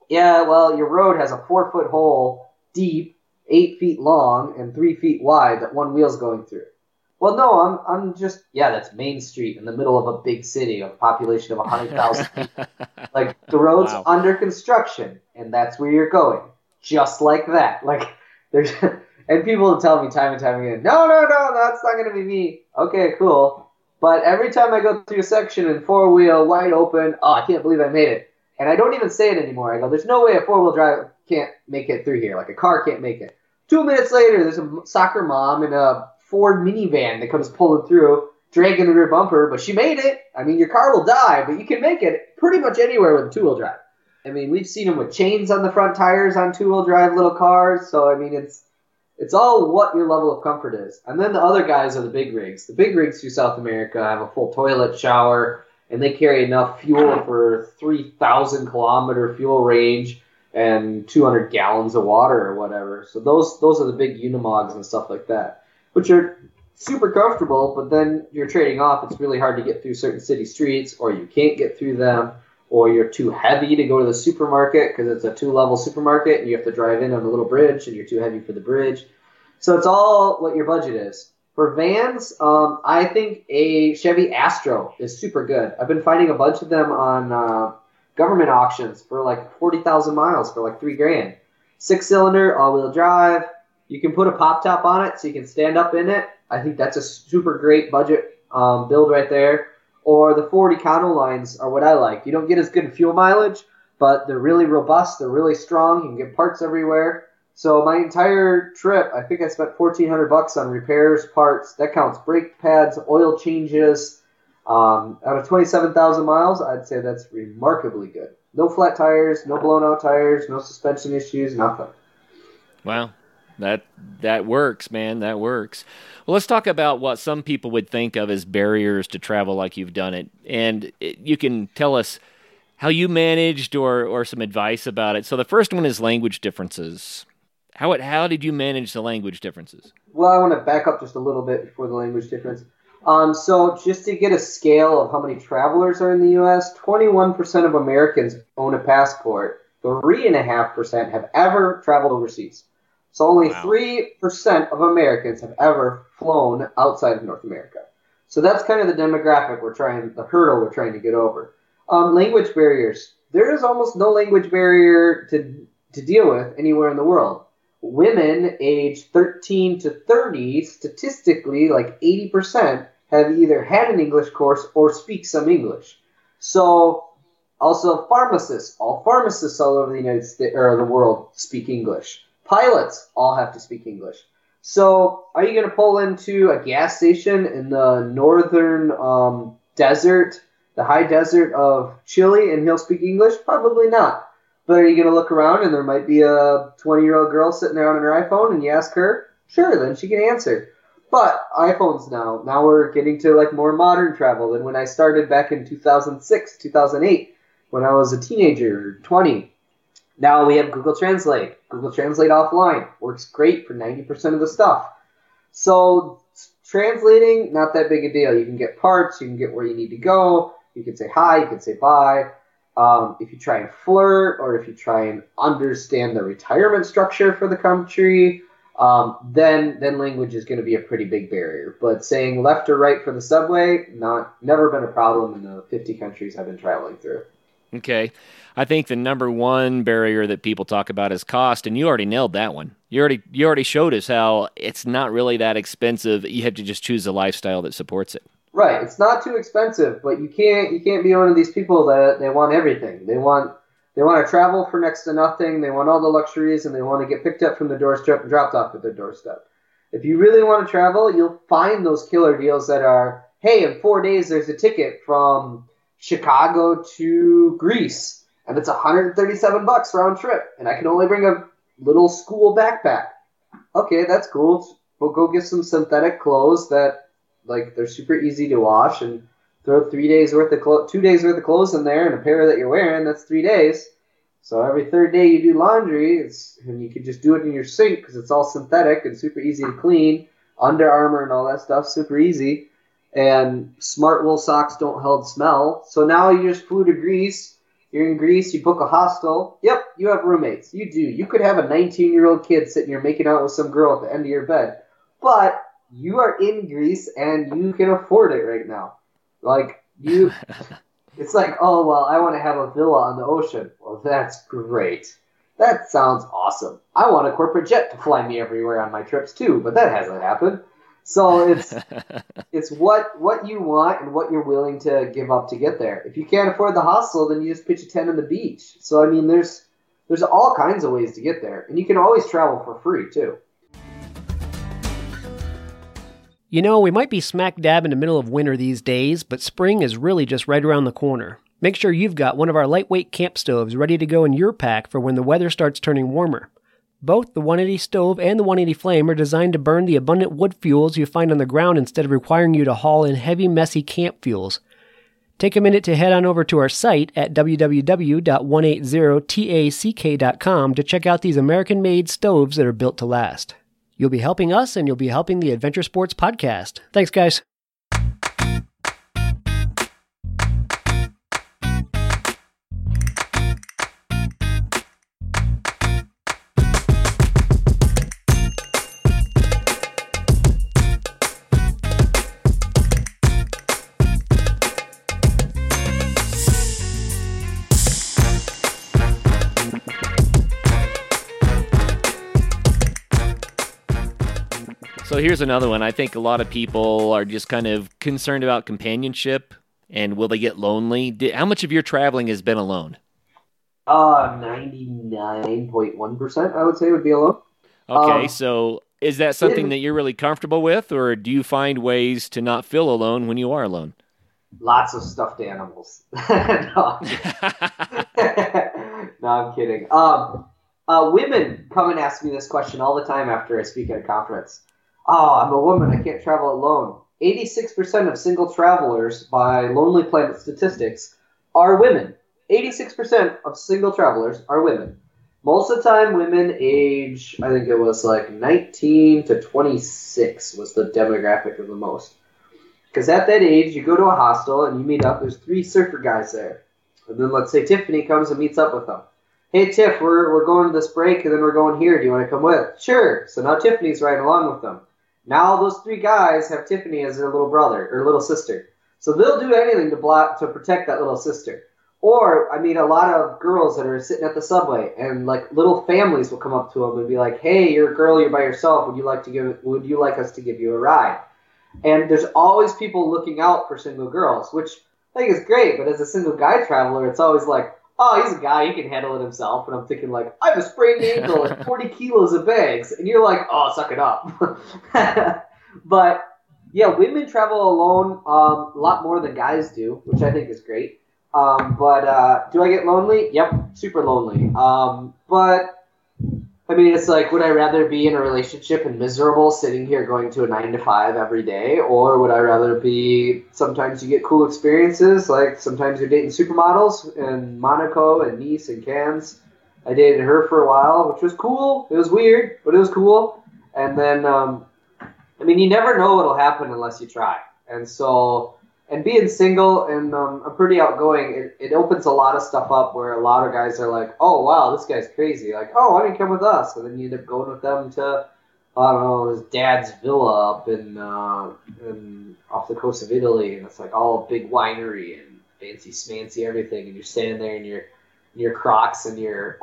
Yeah, well, your road has a 4-foot hole deep, 8 feet long, and 3 feet wide that one wheel's going through. Well, no, I'm just, that's Main Street in the middle of a big city of a population of 100,000 people. Like, the road's under construction, and that's where you're going. Just like that. Like, there's, and people will tell me time and time again, no, that's not going to be me. Okay, cool. But every time I go through a section in 4-wheel, wide open, I can't believe I made it. And I don't even say it anymore. I go, there's no way a 4-wheel drive can't make it through here. Like, a car can't make it. 2 minutes later, there's a soccer mom in a Ford minivan that comes pulling through, dragging the rear bumper, but she made it. I mean, your car will die, but you can make it pretty much anywhere with a 2-wheel drive. I mean, we've seen them with chains on the front tires on 2-wheel drive little cars. So, I mean, It's all what your level of comfort is. And then the other guys are the big rigs. The big rigs through South America have a full toilet, shower, and they carry enough fuel for 3,000-kilometer fuel range and 200 gallons of water or whatever. So those are the big Unimogs and stuff like that, which are super comfortable, but then you're trading off. It's really hard to get through certain city streets, or you can't get through them, or you're too heavy to go to the supermarket because it's a two-level supermarket and you have to drive in on a little bridge and you're too heavy for the bridge. So it's all what your budget is. For vans, I think a Chevy Astro is super good. I've been finding a bunch of them on government auctions for like 40,000 miles for like $3,000. 6-cylinder, all-wheel drive. You can put a pop top on it so you can stand up in it. I think that's a super great budget build right there. Or the Ford Econolines are what I like. You don't get as good fuel mileage, but they're really robust. They're really strong. You can get parts everywhere. So my entire trip, I think I spent $1,400 on repairs, parts. That counts brake pads, oil changes. Out of 27,000 miles, I'd say that's remarkably good. No flat tires, no blown out tires, no suspension issues, nothing. Wow. That works, man. That works. Well, let's talk about what some people would think of as barriers to travel like you've done it. And you can tell us how you managed or some advice about it. So the first one is language differences. How did you manage the language differences? Well, I want to back up just a little bit before the language difference. So just to get a scale of how many travelers are in the U.S., 21% of Americans own a passport. 3.5% have ever traveled overseas. So only 3% of Americans have ever flown outside of North America. So that's kind of the demographic the hurdle we're trying to get over. Language barriers. There is almost no language barrier to deal with anywhere in the world. Women age 13 to 30, statistically, like 80% have either had an English course or speak some English. So also pharmacists. All pharmacists all over the United States or the world speak English. Pilots all have to speak English. So are you going to pull into a gas station in the northern desert, the high desert of Chile, and he'll speak English? Probably not. But are you going to look around and there might be a 20-year-old girl sitting there on her iPhone and you ask her? Sure, then she can answer. But iPhones now. Now we're getting to like more modern travel than when I started back in 2006, 2008, when I was a teenager, 20. Now we have Google Translate. Google Translate offline works great for 90% of the stuff. So translating, not that big a deal. You can get parts. You can get where you need to go. You can say hi. You can say bye. If you try and flirt or if you try and understand the retirement structure for the country, then language is going to be a pretty big barrier. But saying left or right for the subway, never been a problem in the 50 countries I've been traveling through. Okay. I think the number one barrier that people talk about is cost, and you already nailed that one. You already showed us how it's not really that expensive. You have to just choose a lifestyle that supports it. Right. It's not too expensive, but you can't be one of these people that they want everything. They want to travel for next to nothing. They want all the luxuries, and they want to get picked up from their doorstep and dropped off at their doorstep. If you really want to travel, you'll find those killer deals that are, hey, in 4 days there's a ticket from Chicago to Greece, and it's $137 round trip, and I can only bring a little school backpack. Okay, that's cool. We'll go get some synthetic clothes that, like, they're super easy to wash, and throw 2 days worth of clothes in there, and a pair that you're wearing. That's 3 days. So every third day you do laundry, and you can just do it in your sink because it's all synthetic and super easy to clean. Under Armour and all that stuff, super easy. And smart wool socks don't hold smell. So now you just flew to Greece. You're in Greece. You book a hostel. Yep, you have roommates. You do. You could have a 19-year-old kid sitting here making out with some girl at the end of your bed. But you are in Greece, and you can afford it right now. Like, you, it's like, oh, well, I want to have a villa on the ocean. Well, that's great. That sounds awesome. I want a corporate jet to fly me everywhere on my trips, too, but that hasn't happened. So it's what you want and what you're willing to give up to get there. If you can't afford the hostel, then you just pitch a tent on the beach. So, I mean, there's all kinds of ways to get there. And you can always travel for free, too. You know, we might be smack dab in the middle of winter these days, but spring is really just right around the corner. Make sure you've got one of our lightweight camp stoves ready to go in your pack for when the weather starts turning warmer. Both the 180 stove and the 180 flame are designed to burn the abundant wood fuels you find on the ground instead of requiring you to haul in heavy, messy camp fuels. Take a minute to head on over to our site at www.180tack.com to check out these American-made stoves that are built to last. You'll be helping us, and you'll be helping the Adventure Sports Podcast. Thanks, guys. So here's another one. I think a lot of people are just kind of concerned about companionship and will they get lonely? How much of your traveling has been alone? 99.1%, I would say, would be alone. Okay, so is that something that you're really comfortable with, or do you find ways to not feel alone when you are alone? Lots of stuffed animals. No, I'm kidding. Women come and ask me this question all the time after I speak at a conference. Oh, I'm a woman. I can't travel alone. 86% of single travelers by Lonely Planet statistics are women. 86% of single travelers are women. Most of the time, women age, I think it was like 19 to 26 was the demographic of the most. Because at that age, you go to a hostel and you meet up. There's three surfer guys there. And then let's say Tiffany comes and meets up with them. Hey, Tiff, we're going to this break and then we're going here. Do you want to come with? Sure. So now Tiffany's riding along with them. Now those three guys have Tiffany as their little brother or little sister. So they'll do anything to protect that little sister. Or, I mean, a lot of girls that are sitting at the subway and, like, little families will come up to them and be like, hey, you're a girl, you're by yourself. Would you like us to give you a ride? And there's always people looking out for single girls, which I think is great. But as a single guy traveler, it's always like, oh, he's a guy, he can handle it himself. And I'm thinking, like, I have a sprained ankle and 40 kilos of bags. And you're like, oh, suck it up. But, yeah, women travel alone a lot more than guys do, which I think is great. Do I get lonely? Yep, super lonely. It's like, would I rather be in a relationship and miserable sitting here going to a 9-to-5 every day? Or would I rather be, sometimes you get cool experiences, like sometimes you're dating supermodels in Monaco and Nice and Cannes. I dated her for a while, which was cool. It was weird, but it was cool. And then, you never know what'll happen unless you try. And so... And being single and I'm pretty outgoing, it opens a lot of stuff up where a lot of guys are like, oh, wow, this guy's crazy. Like, oh, why didn't you come with us? And then you end up going with them to, I don't know, his dad's villa up in off the coast of Italy. And it's like all big winery and fancy smancy everything. And you're standing there in your Crocs and your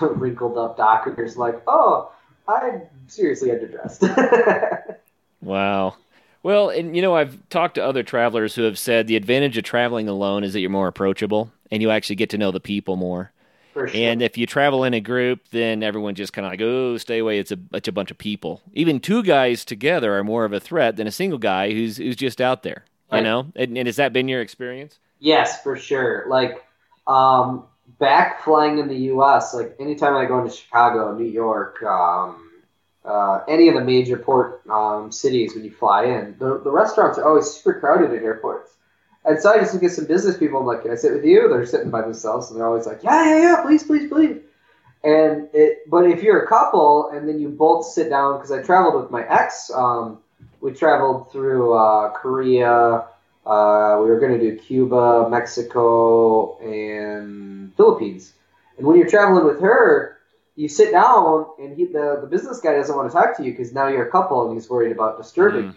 wrinkled up Dockers like, oh, I seriously underdressed. Wow. Well, and I've talked to other travelers who have said the advantage of traveling alone is that you're more approachable and you actually get to know the people more. For sure. And if you travel in a group, then everyone just kind of like, oh, stay away. It's a bunch of people. Even two guys together are more of a threat than a single guy who's just out there, right. And has that been your experience? Yes, for sure. Like back flying in the U.S., like anytime I go into Chicago, New York, any of the major port cities when you fly in, the restaurants are always super crowded at airports. And so I just look at some business people, I'm like, can I sit with you? They're sitting by themselves, and they're always like, yeah, please, please, please. But if you're a couple, and then you both sit down, because I traveled with my ex, we traveled through Korea, we were going to do Cuba, Mexico, and Philippines. And when you're traveling with her, you sit down, and the business guy doesn't want to talk to you because now you're a couple, and he's worried about disturbing you.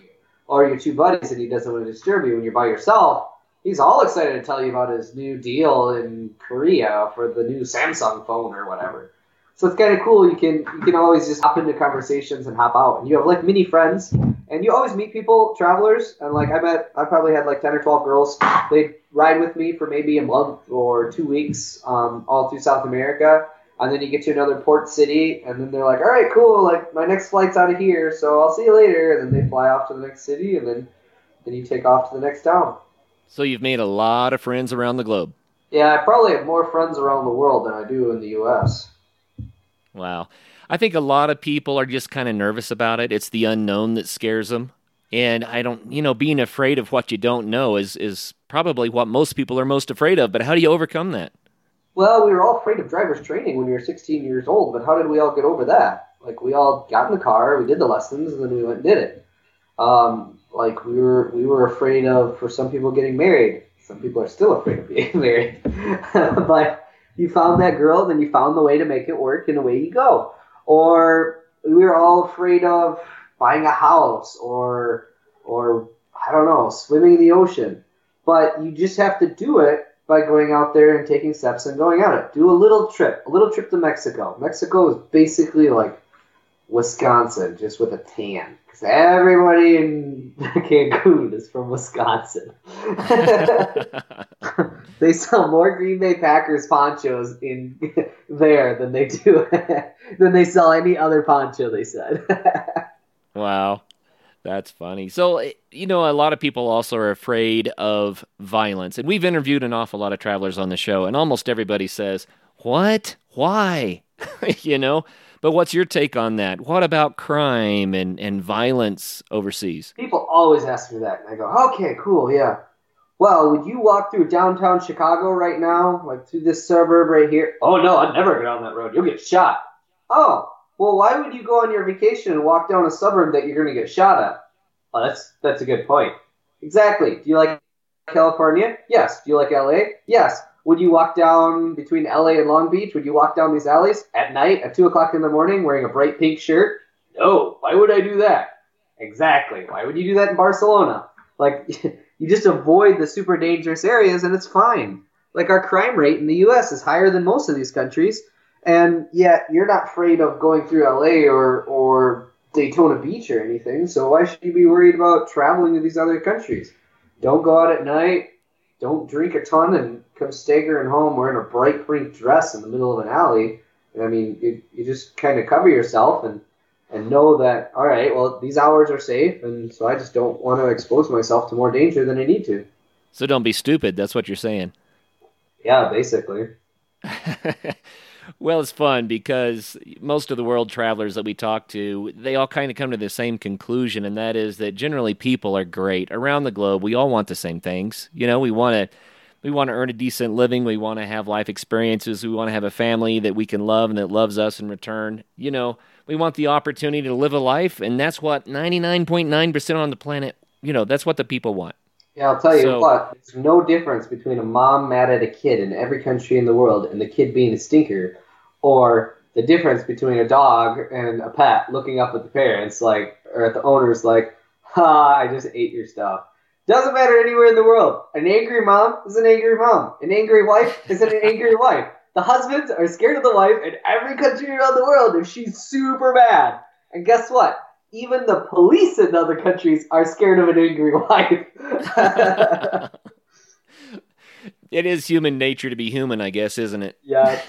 Or you're two buddies, and he doesn't want to disturb you. When you're by yourself, he's all excited to tell you about his new deal in Korea for the new Samsung phone or whatever. So it's kind of cool. You can always just hop into conversations and hop out. And you have, like, mini friends, and you always meet people, travelers. And, like, I probably had, like, 10 or 12 girls. They'd ride with me for maybe a month or 2 weeks all through South America. And then you get to another port city, and then they're like, all right, cool, like, my next flight's out of here, so I'll see you later. And then they fly off to the next city, and then you take off to the next town. So you've made a lot of friends around the globe. Yeah, I probably have more friends around the world than I do in the U.S. Wow. I think a lot of people are just kind of nervous about it. It's the unknown that scares them. And I don't, being afraid of what you don't know is probably what most people are most afraid of. But how do you overcome that? Well, we were all afraid of driver's training when we were 16 years old, but how did we all get over that? Like, we all got in the car, we did the lessons, and then we went and did it. We were afraid of, for some people, getting married. Some people are still afraid of getting married. But you found that girl, then you found the way to make it work, and away you go. Or we were all afraid of buying a house, or I don't know, swimming in the ocean. But you just have to do it. By going out there and taking steps and going on it. Do a little trip to Mexico. Mexico is basically like Wisconsin, just with a tan. Because everybody in Cancun is from Wisconsin. They sell more Green Bay Packers ponchos in there than they do than they sell any other poncho, they said. Wow. That's funny. So, you know, a lot of people also are afraid of violence. And we've interviewed an awful lot of travelers on the show, and almost everybody says, what? Why? You know? But what's your take on that? What about crime and violence overseas? People always ask me that, and I go, okay, cool, yeah. Well, would you walk through downtown Chicago right now, like through this suburb right here? Oh, no, I'd never get on that road. You'll get shot. Oh, well, why would you go on your vacation and walk down a suburb that you're going to get shot at? Oh, that's a good point. Exactly. Do you like California? Yes. Do you like L.A.? Yes. Would you walk down between L.A. and Long Beach? Would you walk down these alleys at night at 2 o'clock in the morning wearing a bright pink shirt? No. Why would I do that? Exactly. Why would you do that in Barcelona? Like, you just avoid the super dangerous areas and it's fine. Like, our crime rate in the U.S. is higher than most of these countries. And yet, you're not afraid of going through LA or Daytona Beach or anything, so why should you be worried about traveling to these other countries? Don't go out at night, don't drink a ton, and come staggering home wearing a bright pink dress in the middle of an alley. I mean, you just kind of cover yourself and know that, all right, well, these hours are safe, and so I just don't want to expose myself to more danger than I need to. So don't be stupid, that's what you're saying. Yeah, basically. Well, it's fun because most of the world travelers that we talk to, they all kind of come to the same conclusion, and that is that generally people are great. Around the globe, we all want the same things. You know, we want to earn a decent living. We want to have life experiences. We want to have a family that we can love and that loves us in return. You know, we want the opportunity to live a life, and that's what 99.9% on the planet, you know, that's what the people want. Yeah, I'll tell you what, there's no difference between a mom mad at a kid in every country in the world and the kid being a stinker, or the difference between a dog and a pet looking up at the parents, like, or at the owners, like, ha, I just ate your stuff. Doesn't matter anywhere in the world. An angry mom is an angry mom. An angry wife is an angry wife. The husbands are scared of the wife in every country around the world if she's super mad. And guess what? Even the police in other countries are scared of an angry wife. It is human nature to be human, I guess, isn't it? Yeah.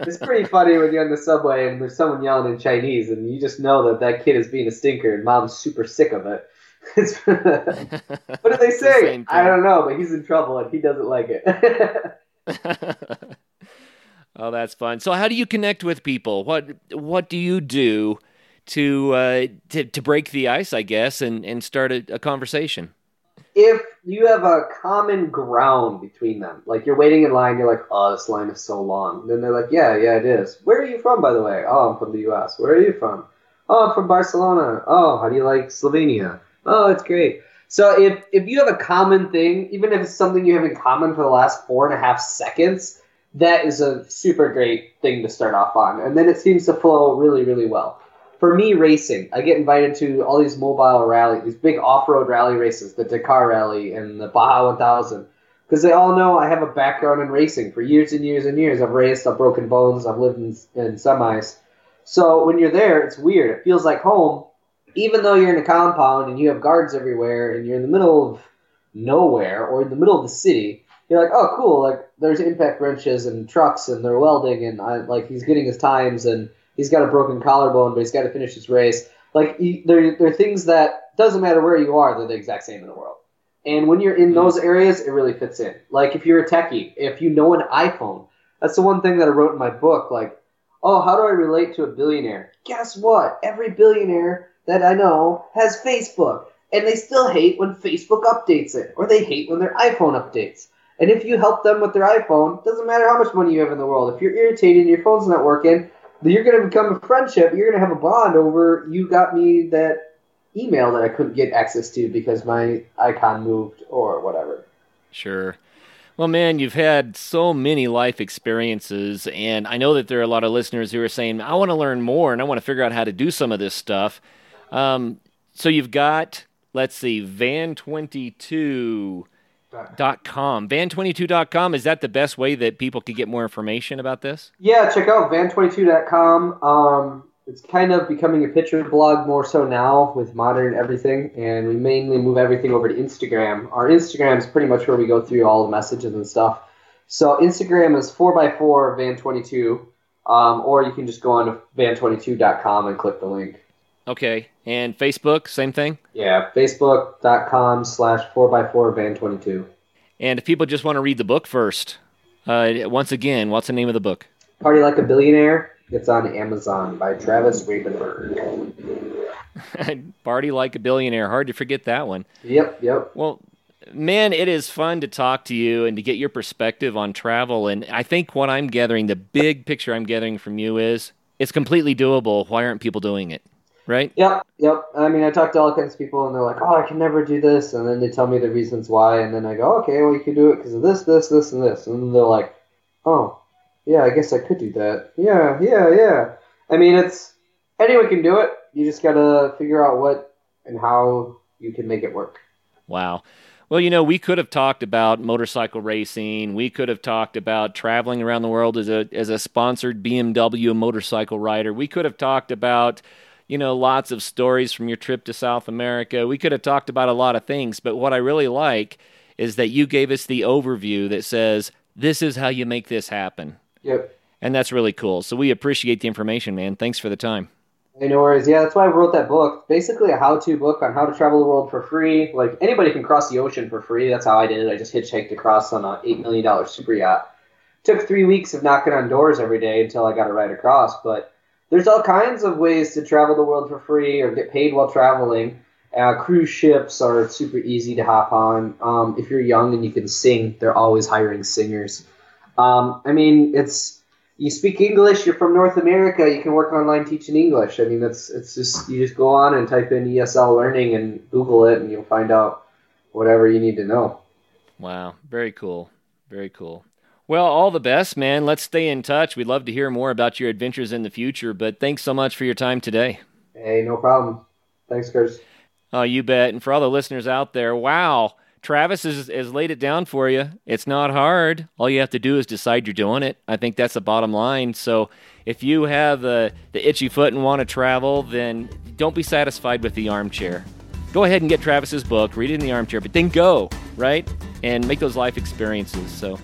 It's pretty funny when you're on the subway and there's someone yelling in Chinese and you just know that kid is being a stinker and mom's super sick of it. What do they say? I don't know, but he's in trouble and he doesn't like it. Oh, that's fun. So how do you connect with people? What do you do to break the ice, I guess, and start a conversation? If you have a common ground between them, like you're waiting in line, you're like, oh, this line is so long. And then they're like, yeah, it is. Where are you from, by the way? Oh, I'm from the U.S. Where are you from? Oh, I'm from Barcelona. Oh, how do you like Slovenia? Oh, it's great. So if you have a common thing, even if it's something you have in common for the last 4.5 seconds, that is a super great thing to start off on. And then it seems to flow really, really well. For me, racing, I get invited to all these mobile rally, these big off-road rally races, the Dakar Rally and the Baja 1000, because they all know I have a background in racing for years and years and years. I've raced, I've broken bones, I've lived in semis. So when you're there, it's weird. It feels like home, even though you're in a compound and you have guards everywhere and you're in the middle of nowhere or in the middle of the city. You're like, oh, cool, like there's impact wrenches and trucks and they're welding and like he's getting his times and he's got a broken collarbone, but he's got to finish his race. Like, there are things that, doesn't matter where you are, they're the exact same in the world. And when you're in those areas, it really fits in. Like, if you're a techie, if you know an iPhone, that's the one thing that I wrote in my book, like, oh, how do I relate to a billionaire? Guess what? Every billionaire that I know has Facebook, and they still hate when Facebook updates it, or they hate when their iPhone updates. And if you help them with their iPhone, it doesn't matter how much money you have in the world. If you're irritated and your phone's not working, you're going to become a friendship. You're going to have a bond over, you got me that email that I couldn't get access to because my icon moved or whatever. Sure. Well, man, you've had so many life experiences, and I know that there are a lot of listeners who are saying, I want to learn more, and I want to figure out how to do some of this stuff. So you've got, let's see, van22.com. Van22.com, is that the best way that people could get more information about this? Yeah, check out van22.com. It's kind of becoming a picture blog more so now with modern everything, and we mainly move everything over to Instagram. Our Instagram is pretty much where we go through all the messages and stuff. So Instagram is 4x4 van22, or you can just go on to van22.com and click the link. Okay, and Facebook, same thing? Yeah, facebook.com/4x4van22. And if people just want to read the book first, once again, what's the name of the book? Party Like a Billionaire. It's on Amazon by Travis Rabenberg. Party Like a Billionaire. Hard to forget that one. Yep. Well, man, it is fun to talk to you and to get your perspective on travel. And I think what I'm gathering, the big picture I'm gathering from you is it's completely doable. Why aren't people doing it? Right? Yep. I mean, I talk to all kinds of people and they're like, oh, I can never do this. And then they tell me the reasons why. And then I go, okay, well, you can do it because of this, this, this, and this. And then they're like, oh. Yeah, I guess I could do that. Yeah. I mean, anyone can do it. You just got to figure out what and how you can make it work. Wow. Well, we could have talked about motorcycle racing. We could have talked about traveling around the world as a sponsored BMW motorcycle rider. We could have talked about, lots of stories from your trip to South America. We could have talked about a lot of things. But what I really like is that you gave us the overview that says, this is how you make this happen. Yep. And that's really cool. So we appreciate the information, man. Thanks for the time. Hey, no worries. Yeah, that's why I wrote that book. Basically a how-to book on how to travel the world for free. Like, anybody can cross the ocean for free. That's how I did it. I just hitchhiked across on an $8 million super yacht. Took 3 weeks of knocking on doors every day until I got a ride across. But there's all kinds of ways to travel the world for free or get paid while traveling. Cruise ships are super easy to hop on. If you're young and you can sing, they're always hiring singers. You speak English, you're from North America, you can work online teaching English. I mean, you just go on and type in ESL learning and Google it and you'll find out whatever you need to know. Wow. Very cool. Very cool. Well, all the best, man. Let's stay in touch. We'd love to hear more about your adventures in the future, but thanks so much for your time today. Hey, no problem. Thanks, Chris. Oh, you bet. And for all the listeners out there, wow. Travis has laid it down for you. It's not hard. All you have to do is decide you're doing it. I think that's the bottom line. So if you have the itchy foot and want to travel, then don't be satisfied with the armchair. Go ahead and get Travis's book, read it in the armchair, but then go, right? And make those life experiences. So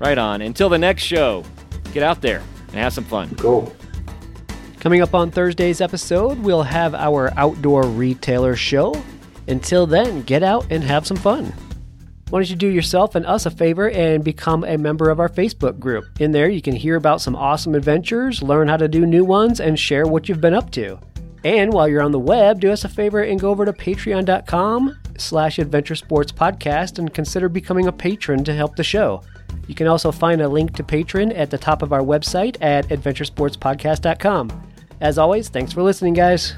right on. Until the next show, get out there and have some fun. Cool. Coming up on Thursday's episode, we'll have our outdoor retailer show. Until then, get out and have some fun. Why don't you do yourself and us a favor and become a member of our Facebook group? In there, you can hear about some awesome adventures, learn how to do new ones, and share what you've been up to. And while you're on the web, do us a favor and go over to patreon.com/adventuresportspodcast and consider becoming a patron to help the show. You can also find a link to Patreon at the top of our website at adventuresportspodcast.com. As always, thanks for listening, guys.